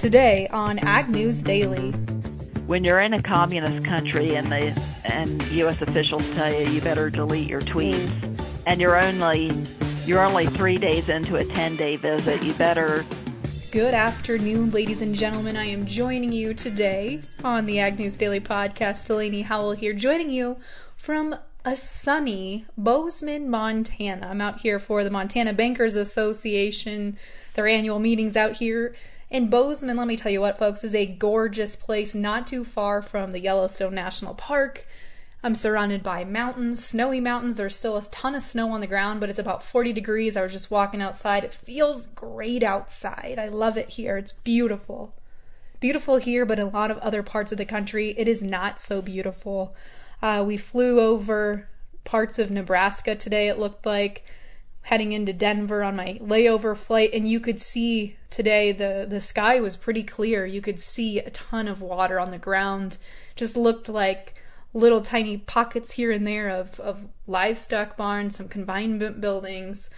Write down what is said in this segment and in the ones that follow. Today on Ag News Daily. When you're in a communist country and U.S. officials tell you you better delete your tweets, and you're only 3 days into a 10-day visit, you better. Good afternoon, ladies and gentlemen. I am joining you today on the Ag News Daily podcast. Delaney Howell here, joining you from a sunny Bozeman, Montana. I'm out here for the Montana Bankers Association, their annual meetings out here. And Bozeman, let me tell you what, folks, is a gorgeous place not too far from the Yellowstone National Park. I'm surrounded by mountains, snowy mountains. There's still a ton of snow on the ground, but it's about 40 degrees. I was just walking outside. It feels great outside. I love it here. It's beautiful. Beautiful here, but in a lot of other parts of the country, it is not so beautiful. We flew over parts of Nebraska today, it looked like, heading into Denver on my layover flight, and you could see today the sky was pretty clear. You could see a ton of water on the ground. Just looked like little tiny pockets here and there of livestock barns, some confinement buildings,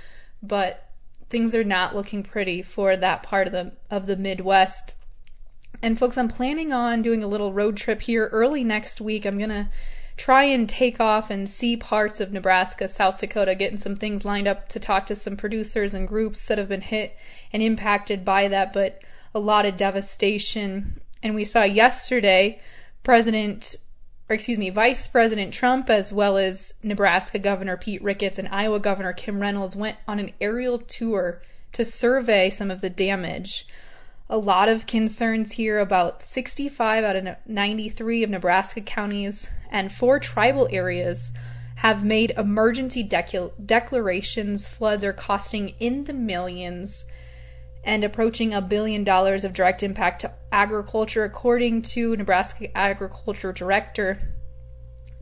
but things are not looking pretty for that part of the Midwest. And folks, I'm planning on doing a little road trip here early next week. I'm going to try and take off and see parts of Nebraska, South Dakota, getting some things lined up to talk to some producers and groups that have been hit and impacted by that, but a lot of devastation. And we saw yesterday Vice President Trump, as well as Nebraska Governor Pete Ricketts and Iowa Governor Kim Reynolds, went on an aerial tour to survey some of the damage. A lot of concerns here about 65 out of 93 of Nebraska counties and 4 tribal areas have made emergency declarations. Floods are costing in the millions and approaching $1 billion of direct impact to agriculture, according to Nebraska Agriculture Director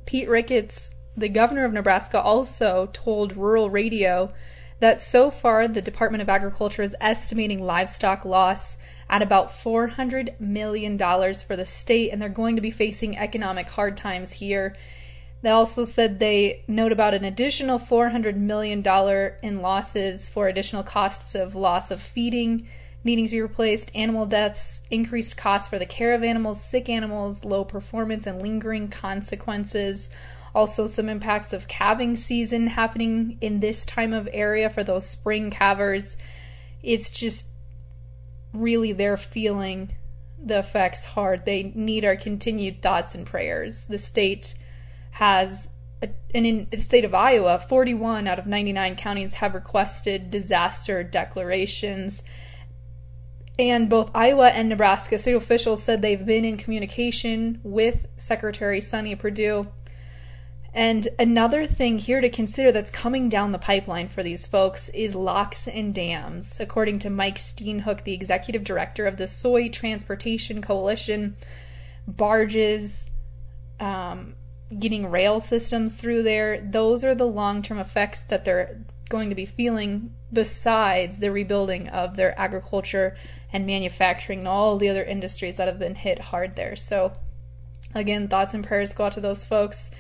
Pete Ricketts. The governor of Nebraska also told Rural Radio that so far the Department of Agriculture is estimating livestock loss at about $400 million for the state, and they're going to be facing economic hard times here. They also said they note about an additional $400 million in losses for additional costs of loss of feeding, needing to be replaced, animal deaths, increased costs for the care of animals, sick animals, low performance, and lingering consequences. Also some impacts of calving season happening in this time of area for those spring calvers. It's just really they're feeling the effects hard. They need our continued thoughts and prayers. The state has, and in the state of Iowa, 41 out of 99 counties have requested disaster declarations. And both Iowa and Nebraska state officials said they've been in communication with Secretary Sonny Perdue. And another thing here to consider that's coming down the pipeline for these folks is locks and dams. According to Mike Steenhook, the executive director of the Soy Transportation Coalition, barges, getting rail systems through there, those are the long-term effects that they're going to be feeling, besides the rebuilding of their agriculture and manufacturing and all the other industries that have been hit hard there. So again, thoughts and prayers go out to those folks.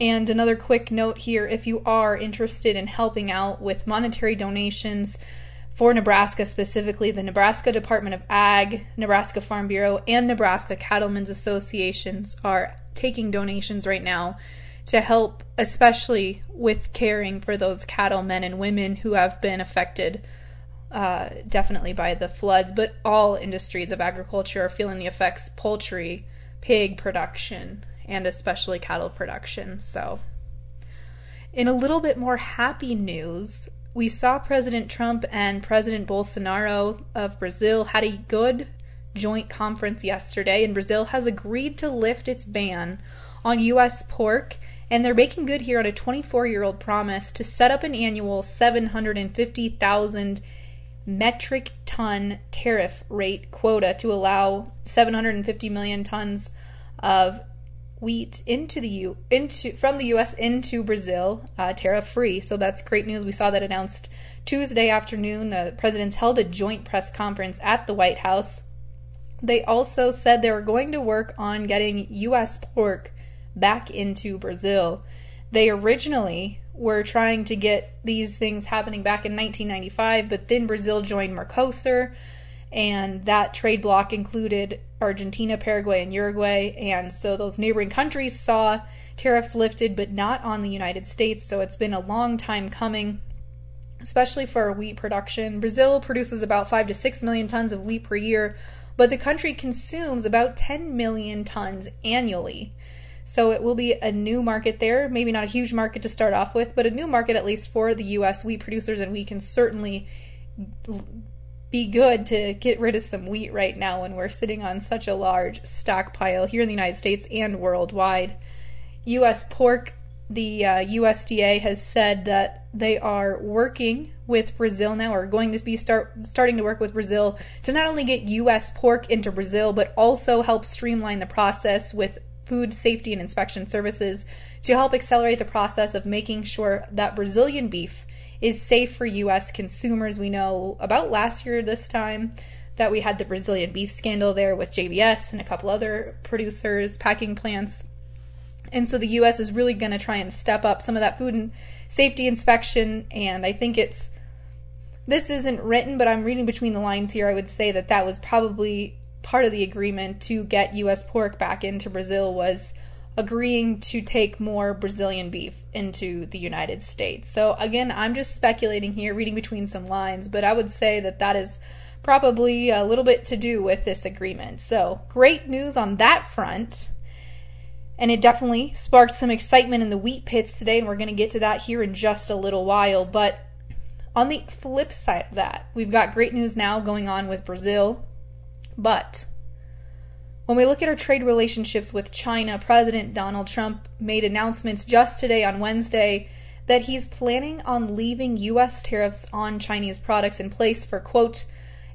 And another quick note here, if you are interested in helping out with monetary donations for Nebraska specifically, the Nebraska Department of Ag, Nebraska Farm Bureau, and Nebraska Cattlemen's Associations are taking donations right now to help, especially with caring for those cattlemen and women who have been affected definitely by the floods. But all industries of agriculture are feeling the effects, poultry, pig production, and especially cattle production. So in a little bit more happy news, we saw President Trump and President Bolsonaro of Brazil had a good joint conference yesterday, and Brazil has agreed to lift its ban on U.S. pork, and they're making good here on a 24-year-old promise to set up an annual 750,000 metric ton tariff rate quota to allow 750 million tons of wheat from the U.S. into Brazil, tariff-free. So that's great news. We saw that announced Tuesday afternoon. The presidents held a joint press conference at the White House. They also said they were going to work on getting U.S. pork back into Brazil. They originally were trying to get these things happening back in 1995, but then Brazil joined Mercosur, and that trade bloc included Argentina, Paraguay, and Uruguay, and so those neighboring countries saw tariffs lifted, but not on the United States, so it's been a long time coming, especially for our wheat production. Brazil produces about 5 to 6 million tons of wheat per year, but the country consumes about 10 million tons annually. So it will be a new market there, maybe not a huge market to start off with, but a new market at least for the U.S. wheat producers, and we can certainly be good to get rid of some wheat right now when we're sitting on such a large stockpile here in the United States and worldwide. U.S. pork, the USDA has said that they are working with Brazil now, or going to be starting to work with Brazil to not only get U.S. pork into Brazil, but also help streamline the process with food safety and inspection services to help accelerate the process of making sure that Brazilian beef is safe for U.S. consumers. We know about last year this time that we had the Brazilian beef scandal there with JBS and a couple other producers, packing plants. And so the U.S. is really going to try and step up some of that food and safety inspection. And I think it's, this isn't written, but I'm reading between the lines here. I would say that that was probably part of the agreement to get U.S. pork back into Brazil, was agreeing to take more Brazilian beef into the United States. So again, I'm just speculating here, reading between some lines, but I would say that that is probably a little bit to do with this agreement. So great news on that front. And it definitely sparked some excitement in the wheat pits today, and we're going to get to that here in just a little while. But on the flip side of that, we've got great news now going on with Brazil. But when we look at our trade relationships with China, President Donald Trump made announcements just today on Wednesday that he's planning on leaving U.S. tariffs on Chinese products in place for, quote,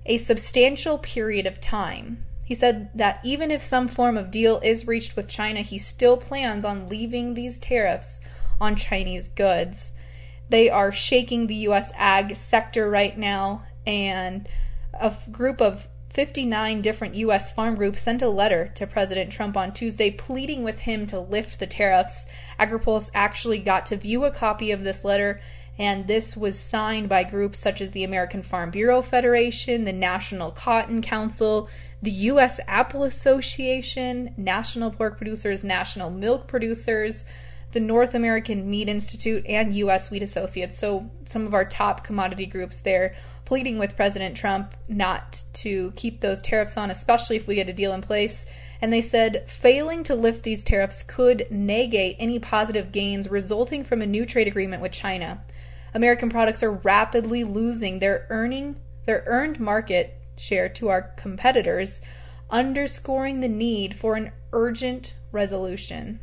a substantial period of time. He said that even if some form of deal is reached with China, he still plans on leaving these tariffs on Chinese goods. They are shaking the U.S. ag sector right now, and a group of 59 different U.S. farm groups sent a letter to President Trump on Tuesday pleading with him to lift the tariffs. AgriPulse actually got to view a copy of this letter, and this was signed by groups such as the American Farm Bureau Federation, the National Cotton Council, the U.S. Apple Association, National Pork Producers, National Milk Producers, the North American Meat Institute, and U.S. Wheat Associates. So some of our top commodity groups there pleading with President Trump not to keep those tariffs on, especially if we get a deal in place. And they said failing to lift these tariffs could negate any positive gains resulting from a new trade agreement with China. American products are rapidly losing their earned market share to our competitors, underscoring the need for an urgent resolution.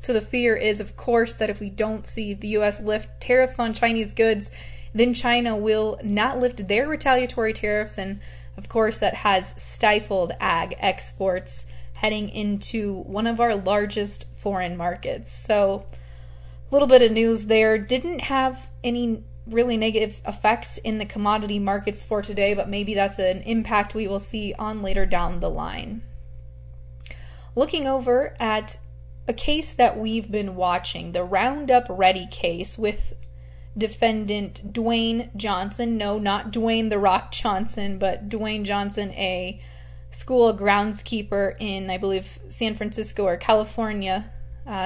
So the fear is, of course, that if we don't see the U.S. lift tariffs on Chinese goods, then China will not lift their retaliatory tariffs. And, of course, that has stifled ag exports heading into one of our largest foreign markets. So a little bit of news there. Didn't have any really negative effects in the commodity markets for today, but maybe that's an impact we will see on later down the line. Looking over at a case that we've been watching, the Roundup Ready case with defendant Dwayne Johnson. No, not Dwayne The Rock Johnson, but Dwayne Johnson, a school groundskeeper in, I believe, San Francisco or California,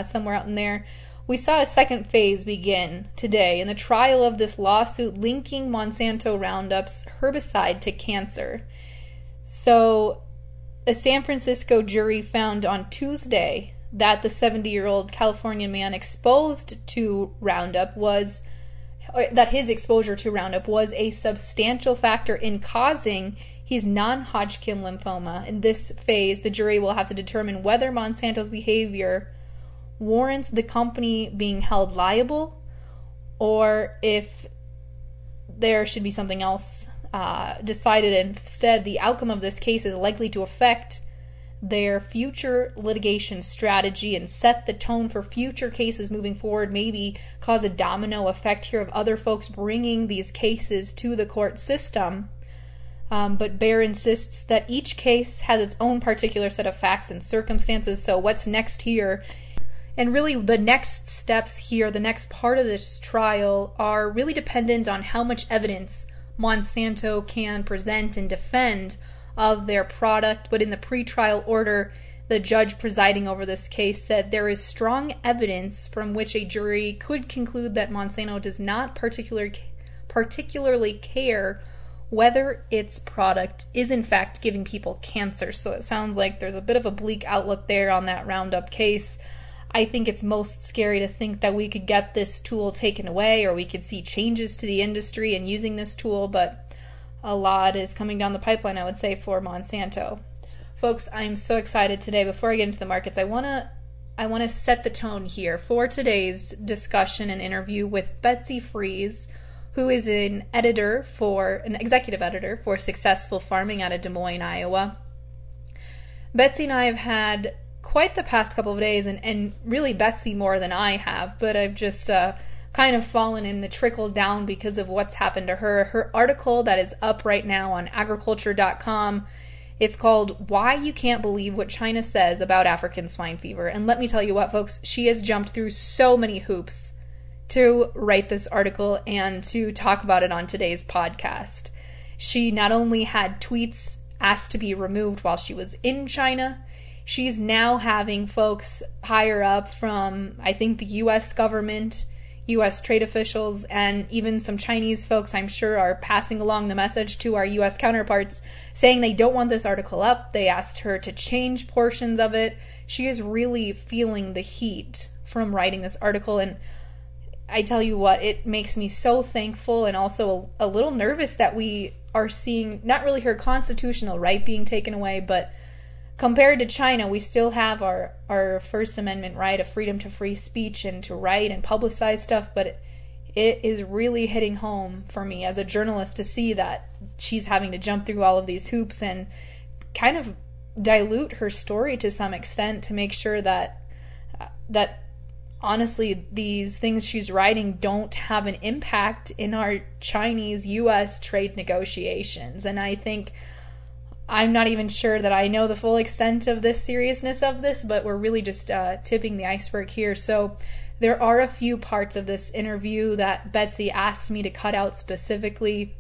somewhere out in there. We saw a second phase begin today in the trial of this lawsuit linking Monsanto Roundup's herbicide to cancer. So a San Francisco jury found on Tuesday that the 70-year-old Californian man exposed to Roundup was, or that his exposure to Roundup was a substantial factor in causing his non-Hodgkin lymphoma. In this phase, the jury will have to determine whether Monsanto's behavior warrants the company being held liable, or if there should be something else decided. Instead, the outcome of this case is likely to affect their future litigation strategy and set the tone for future cases moving forward, maybe cause a domino effect here of other folks bringing these cases to the court system. But Bayer insists that each case has its own particular set of facts and circumstances. So what's next here? And really the next steps here, the next part of this trial, are really dependent on how much evidence Monsanto can present and defend of their product, but in the pretrial order, the judge presiding over this case said there is strong evidence from which a jury could conclude that Monsanto does not particularly care whether its product is in fact giving people cancer. So it sounds like there's a bit of a bleak outlook there on that Roundup case. I think it's most scary to think that we could get this tool taken away or we could see changes to the industry and using this tool, but a lot is coming down the pipeline, I would say, for Monsanto. Folks, I'm so excited today. Before I get into the markets, I want to set the tone here for today's discussion and interview with Betsy Freeze, who is an executive editor for Successful Farming out of Des Moines, Iowa. Betsy and I have had quite the past couple of days, and really Betsy more than I have, but I've just kind of fallen in the trickle down because of what's happened to her. Her article that is up right now on agriculture.com, it's called Why You Can't Believe What China Says About African Swine Fever. And let me tell you what, folks, she has jumped through so many hoops to write this article and to talk about it on today's podcast. She not only had tweets asked to be removed while she was in China, she's now having folks higher up from, I think, the U.S. government, U.S. trade officials, and even some Chinese folks, I'm sure, are passing along the message to our U.S. counterparts saying they don't want this article up. They asked her to change portions of it. She is really feeling the heat from writing this article, and I tell you what, it makes me so thankful and also a little nervous that we are seeing not really her constitutional right being taken away, but compared to China, we still have our First Amendment right of freedom to free speech and to write and publicize stuff, but it is really hitting home for me as a journalist to see that she's having to jump through all of these hoops and kind of dilute her story to some extent to make sure that honestly, these things she's writing don't have an impact in our Chinese-U.S. trade negotiations. And I think, I'm not even sure that I know the full extent of this seriousness of this, but we're really just tipping the iceberg here. So there are a few parts of this interview that Betsy asked me to cut out specifically.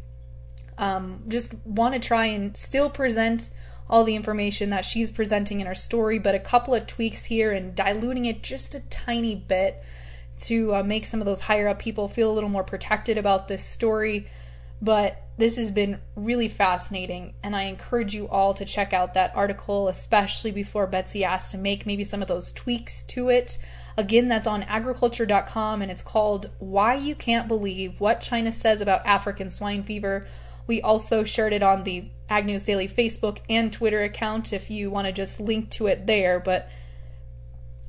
Just want to try and still present all the information that she's presenting in her story, but a couple of tweaks here and diluting it just a tiny bit to make some of those higher up people feel a little more protected about this story. But this has been really fascinating, and I encourage you all to check out that article, especially before Betsy asked to make maybe some of those tweaks to it. Again, that's on agriculture.com, and it's called Why You Can't Believe What China Says About African Swine Fever. We also shared it on the Ag News Daily Facebook and Twitter account if you want to just link to it there. But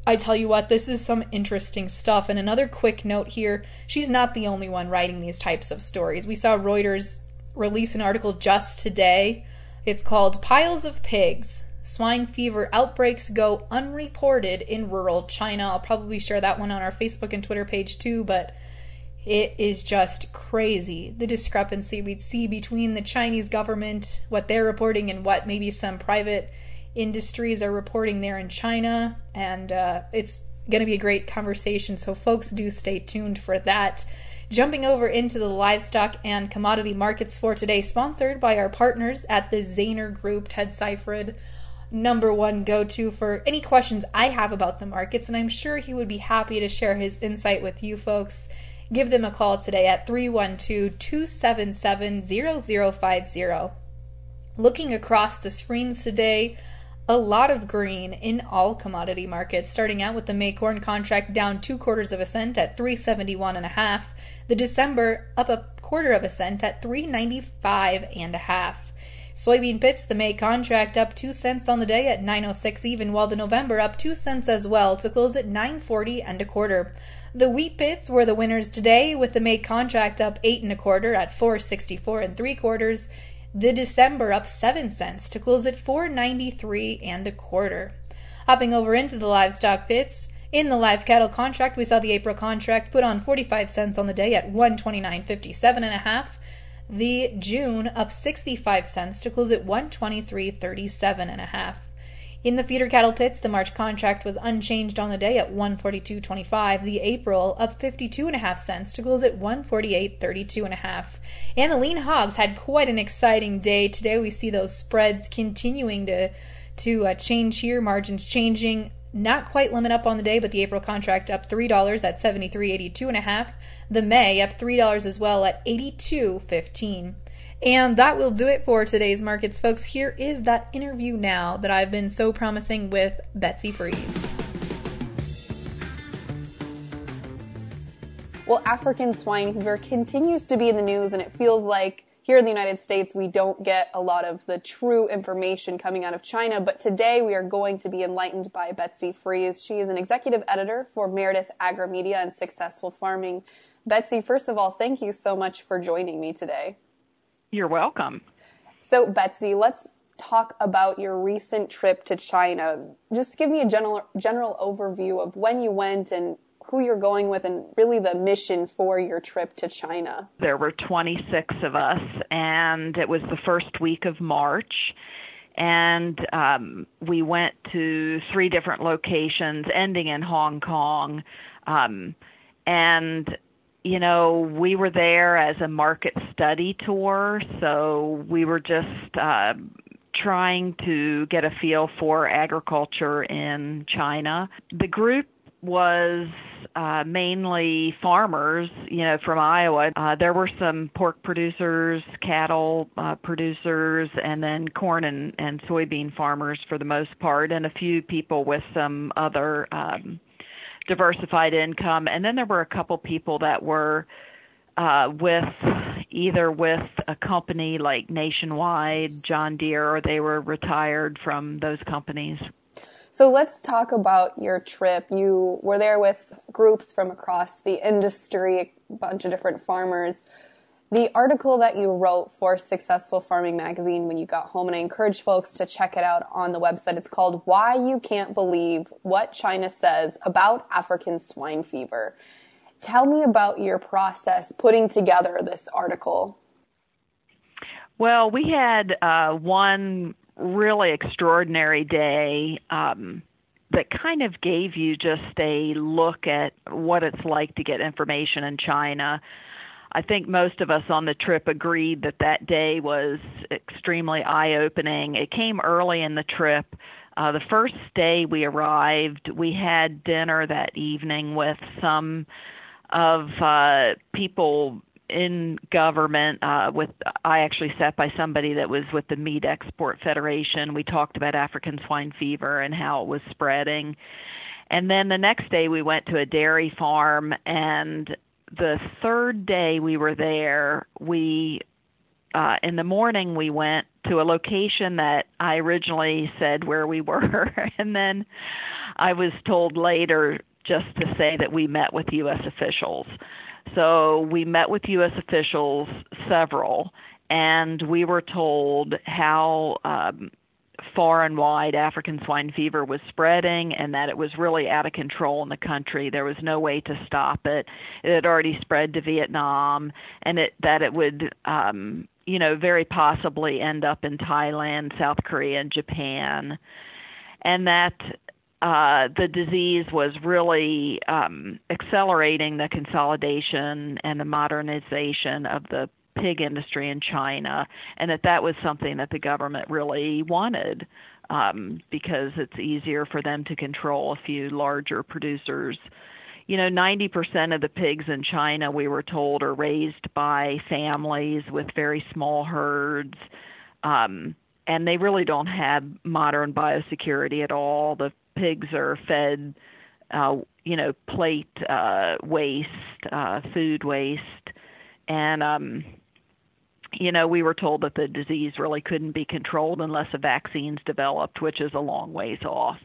I tell you what, this is some interesting stuff. And another quick note here, she's not the only one writing these types of stories. We saw Reuters release an article just today. It's called Piles of Pigs, Swine Fever Outbreaks Go Unreported in Rural China. I'll probably share that one on our Facebook and Twitter page too, but it is just crazy, the discrepancy we'd see between the Chinese government, what they're reporting, and what maybe some private industries are reporting there in China. And it's going to be a great conversation, so folks do stay tuned for that. Jumping over into the livestock and commodity markets for today, sponsored by our partners at the Zaner Group, Ted Seifried, number one go-to for any questions I have about the markets, and I'm sure he would be happy to share his insight with you folks. Give them a call today at 312-277-0050. Looking across the screens today, a lot of green in all commodity markets, starting out with the May corn contract down 0.75 cents at 371.5, the December up 0.25 cents at 395.5. Soybean pits, the May contract up 2 cents on the day at 9.06 even, while the November up 2 cents as well to close at 9.40 1/4. The wheat pits were the winners today with the May contract up 8 1/4 at 4.64 3/4. The December up 7 cents to close at 4.93 1/4. Hopping over into the livestock pits, in the live cattle contract, we saw the April contract put on 45 cents on the day at 1.2957 1/2. The June up 65 cents to close at 1.2337 1/2. In the feeder cattle pits, the March contract was unchanged on the day at 142.25. The April up 52.5 cents to close at 148.32.5. And the lean hogs had quite an exciting day today. We see those spreads continuing to change here, margins changing. Not quite limit up on the day, but the April contract up $3 at 73.82.5. The May up $3 as well at 82.15. And that will do it for today's markets, folks. Here is that interview now that I've been so promising with Betsy Freeze. Well, African swine fever continues to be in the news, and it feels like here in the United States, we don't get a lot of the true information coming out of China, but today we are going to be enlightened by Betsy Freeze. She is an executive editor for Meredith Agrimedia and Successful Farming. Betsy, first of all, thank you so much for joining me today. You're welcome. So, Betsy, let's talk about your recent trip to China. Just give me a general overview of when you went and who you're going with and really the mission for your trip to China. There were 26 of us, and it was the first week of March. And we went to 3 different locations, ending in Hong Kong. And you know, we were there as a market study tour, so we were just trying to get a feel for agriculture in China. The group was mainly farmers, you know, from Iowa. There were some pork producers, cattle producers, and then corn and soybean farmers for the most part, and a few people with some other diversified income. And then there were a couple people that were with a company like Nationwide, John Deere, or they were retired from those companies. So let's talk about your trip. You were there with groups from across the industry, a bunch of different farmers. The article that you wrote for Successful Farming magazine when you got home, and I encourage folks to check it out on the website, it's called Why You Can't Believe What China Says About African Swine Fever. Tell me about your process putting together this article. Well, we had one really extraordinary day that kind of gave you just a look at what it's like to get information in China. I think most of us on the trip agreed that that day was extremely eye-opening. It came early in the trip. The first day we arrived, we had dinner that evening with some of people in government. I actually sat by somebody that was with the Meat Export Federation. We talked about African swine fever and how it was spreading. And then the next day we went to a dairy farm, and the third day we were there, we in the morning we went to a location that I originally said where we were, and then I was told later just to say that we met with U.S. officials. So we met with U.S. officials, several, and we were told how far and wide African swine fever was spreading and that it was really out of control in the country. There was no way to stop it. It had already spread to Vietnam, and it would, very possibly end up in Thailand, South Korea, and Japan, and that the disease was really accelerating the consolidation and the modernization of the pig industry in China, and that was something that the government really wanted because it's easier for them to control a few larger producers. You know, 90% of the pigs in China, we were told, are raised by families with very small herds, and they really don't have modern biosecurity at all. The pigs are fed, plate waste, food waste, and we were told that the disease really couldn't be controlled unless a vaccine's developed, which is a long ways off.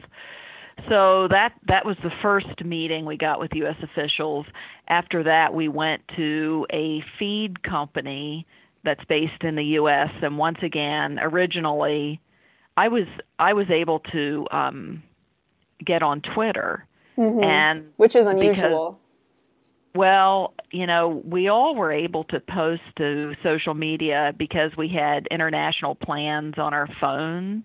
So that was the first meeting we got with U.S. officials. After that, we went to a feed company that's based in the U.S. And once again, originally, I was able to get on Twitter, and which is unusual. Well, we all were able to post to social media because we had international plans on our phone.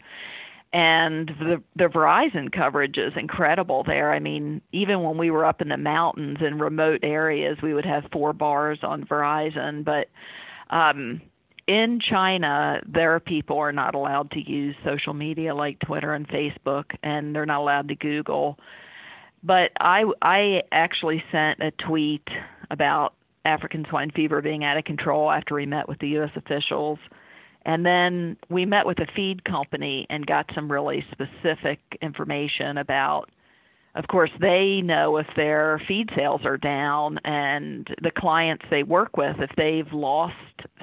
And the Verizon coverage is incredible there. I mean, even when we were up in the mountains in remote areas, we would have 4 bars on Verizon. But in China, their people are not allowed to use social media like Twitter and Facebook, and they're not allowed to Google. But I actually sent a tweet about African swine fever being out of control after we met with the U.S. officials. And then we met with a feed company and got some really specific information about, of course, they know if their feed sales are down and the clients they work with, if they've lost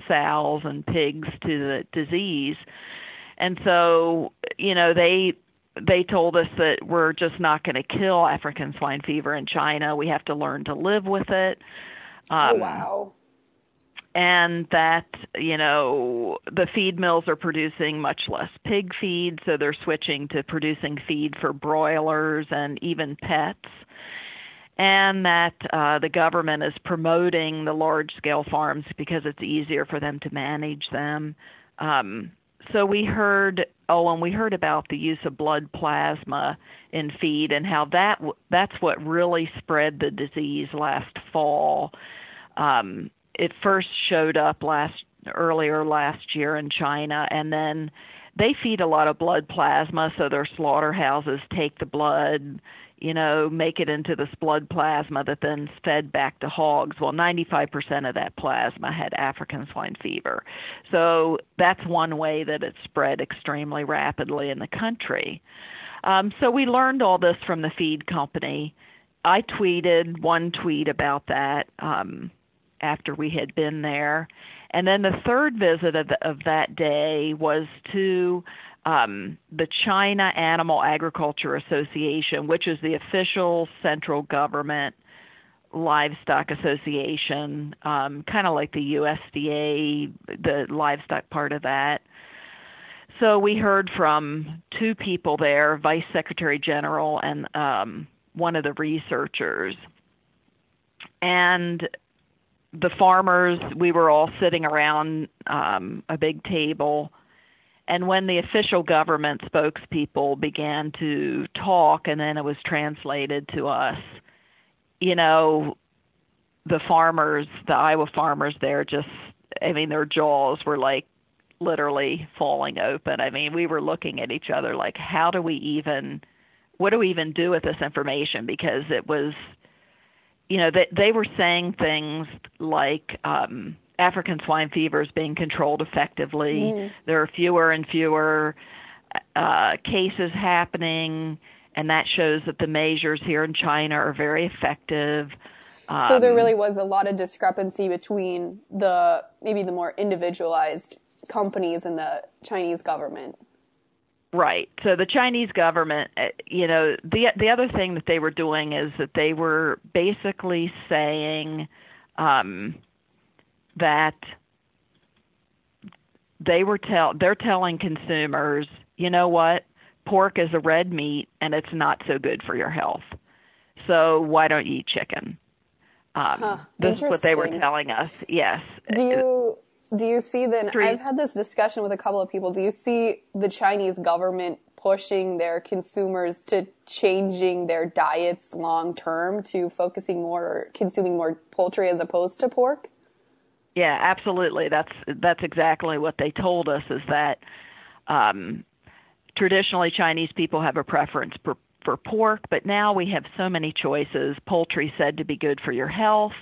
sows and pigs to the disease. And so, you know, they told us that we're just not going to kill African swine fever in China. We have to learn to live with it. Wow. And that, you know, the feed mills are producing much less pig feed, so they're switching to producing feed for broilers and even pets. And that the government is promoting the large-scale farms because it's easier for them to manage them. So we heard, and we heard about the use of blood plasma in feed and how that's what really spread the disease last fall. It first showed up earlier last year in China, and then they feed a lot of blood plasma, so their slaughterhouses take the blood, you know, make it into this blood plasma that then's fed back to hogs. Well, 95% of that plasma had African swine fever. So that's one way that it spread extremely rapidly in the country. So we learned all this from the feed company. I tweeted one tweet about that after we had been there. And then the third visit of that day was to the China Animal Agriculture Association, which is the official central government livestock association, kind of like the USDA, the livestock part of that. So we heard from 2 people there, Vice Secretary General and one of the researchers. And the farmers, we were all sitting around a big table, and when the official government spokespeople began to talk, and then it was translated to us, you know, the farmers, the Iowa farmers there just, I mean, their jaws were like literally falling open. I mean, we were looking at each other like, how do we even, what do we even do with this information? Because it was, you know, they were saying things like African swine fever is being controlled effectively. There are fewer and fewer cases happening, and that shows that the measures here in China are very effective. So there really was a lot of discrepancy between maybe the more individualized companies and the Chinese government. Right. So the Chinese government, you know, the other thing that they were doing is that they were basically saying that they're telling consumers, you know what, pork is a red meat and it's not so good for your health. So why don't you eat chicken? This is what they were telling us. Yes. Do you see then, I've had this discussion with a couple of people, do you see the Chinese government pushing their consumers to changing their diets long term to focusing more or consuming more poultry as opposed to pork? Yeah, absolutely. That's exactly what they told us, is that traditionally Chinese people have a preference for pork, but now we have so many choices. Poultry said to be good for your health,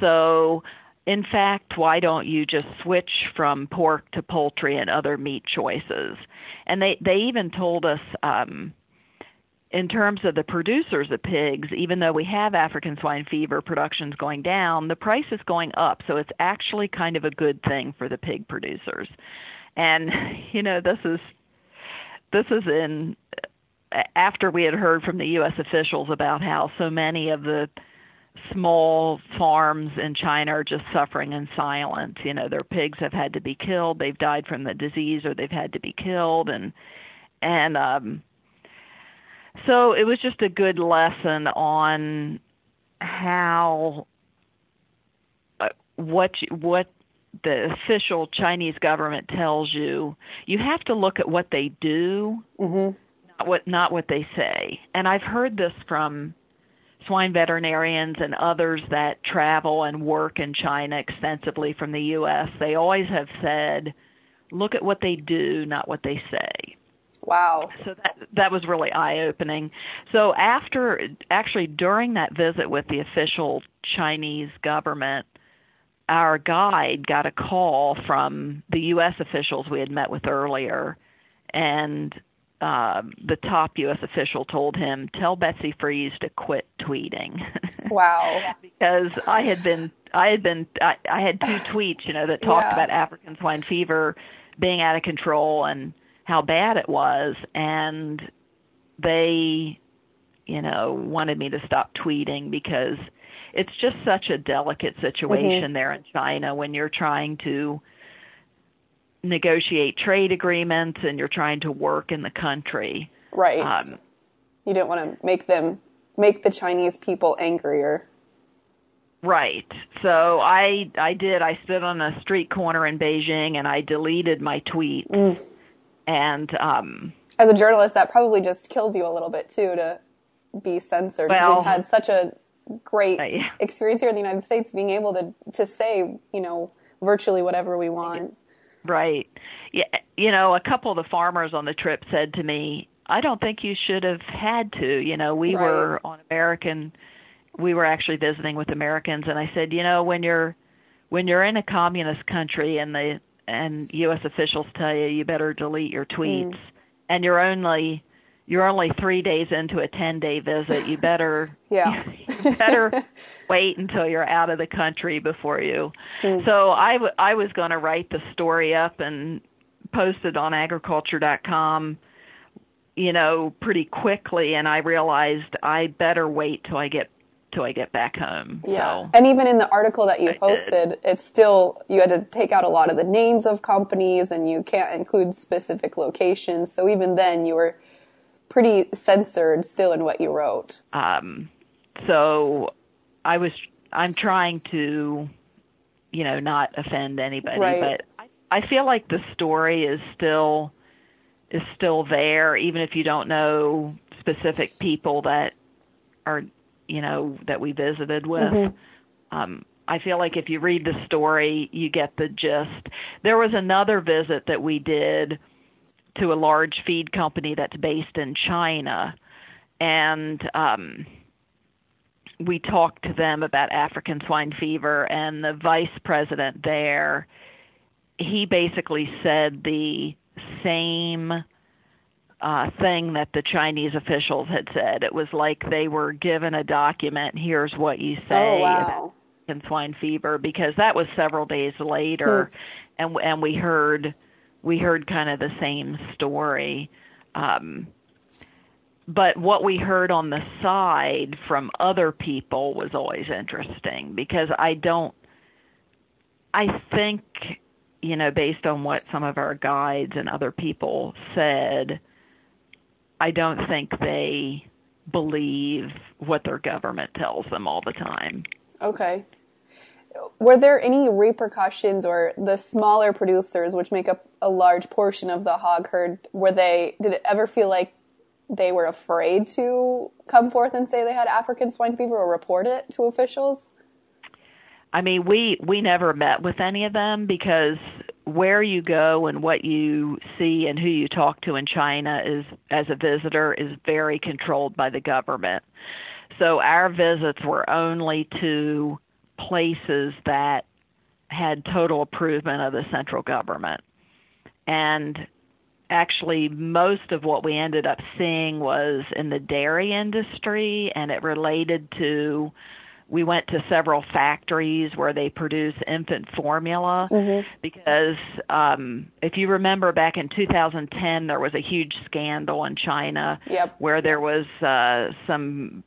so in fact, why don't you just switch from pork to poultry and other meat choices? And they even told us, in terms of the producers of pigs, even though we have African swine fever, production's going down, the price is going up. So it's actually kind of a good thing for the pig producers. And, you know, this is in after we had heard from the U.S. officials about how so many of the small farms in China are just suffering in silence. You know, their pigs have had to be killed. They've died from the disease, or they've had to be killed. And so it was just a good lesson on how, what the official Chinese government tells you, you have to look at what they do, mm-hmm. not what they say. And I've heard this from swine veterinarians and others that travel and work in China extensively from the U.S. They always have said, look at what they do, not what they say. Wow. So that was really eye-opening. So during that visit with the official Chinese government, our guide got a call from the U.S. officials we had met with earlier, and the top U.S. official told him, tell Betsy Freeze to quit tweeting. Wow. Because I had two tweets, that talked about African swine fever being out of control and how bad it was. And they, wanted me to stop tweeting because it's just such a delicate situation mm-hmm. there in China when you're trying to negotiate trade agreements and you're trying to work in the country. Right. You don't want to make the Chinese people angrier. Right. So I stood on a street corner in Beijing and I deleted my tweet. Mm. And as a journalist, that probably just kills you a little bit too, to be censored. Well, you've had such a great experience here in the United States, being able to say, virtually whatever we want. Right. Yeah. A couple of the farmers on the trip said to me, I don't think you should have had to. We were actually visiting with Americans, and I said, when you're in a communist country and U.S. officials tell you better delete your tweets, and you're only 3 days into a 10-day visit, you better wait until you're out of the country before you. Mm. So I was going to write the story up and post it on agriculture.com, pretty quickly, and I realized I better wait till I get back home. Yeah. So, and even in the article that you posted, it's still, you had to take out a lot of the names of companies and you can't include specific locations. So even then you were pretty censored still in what you wrote. So I'm trying to, not offend anybody, right. But I feel like the story is still there, even if you don't know specific people that are, that we visited with. Mm-hmm. I feel like if you read the story, you get the gist. There was another visit that we did to a large feed company that's based in China. And we talked to them about African swine fever, and the vice president there, he basically said the same thing that the Chinese officials had said. It was like they were given a document, here's what you say about African swine fever, because that was several days later, and we heard kind of the same story. But what we heard on the side from other people was always interesting, because I think, based on what some of our guides and other people said, I don't think they believe what their government tells them all the time. Okay. Were there any repercussions, or the smaller producers, which make up a large portion of the hog herd, did it ever feel like they were afraid to come forth and say they had African swine fever or report it to officials? I mean, we never met with any of them, because where you go and what you see and who you talk to in China as a visitor is very controlled by the government. So our visits were only to places that had total approval of the central government. And actually, most of what we ended up seeing was in the dairy industry, and it related to, we went to several factories where they produce infant formula, mm-hmm. because if you remember back in 2010, there was a huge scandal in China, yep. where there was some,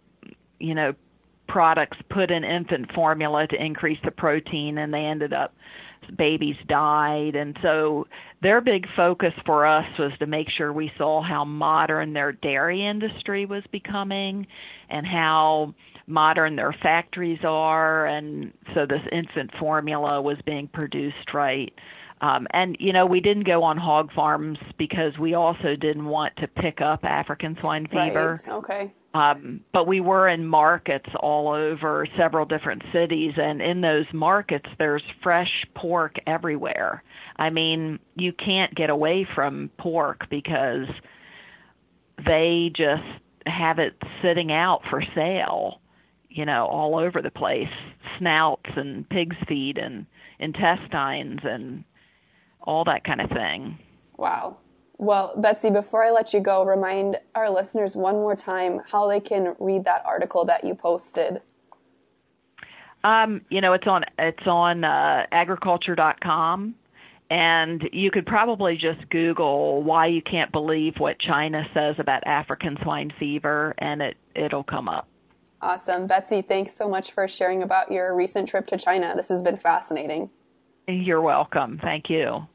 products put in infant formula to increase the protein, and they ended up, babies died. And so their big focus for us was to make sure we saw how modern their dairy industry was becoming, and how modern their factories are, and so this infant formula was being produced right. And, you know, we didn't go on hog farms because we also didn't want to pick up African swine fever. Right. Okay. But we were in markets all over several different cities, and in those markets, there's fresh pork everywhere. I mean, you can't get away from pork because they just have it sitting out for sale, you know, all over the place, snouts and pig's feet and intestines and all that kind of thing. Wow. Well, Betsy, before I let you go, remind our listeners one more time how they can read that article that you posted. You know, it's on agriculture.com, and you could probably just Google why you can't believe what China says about African swine fever, and it'll come up. Awesome. Betsy, thanks so much for sharing about your recent trip to China. This has been fascinating. You're welcome. Thank you.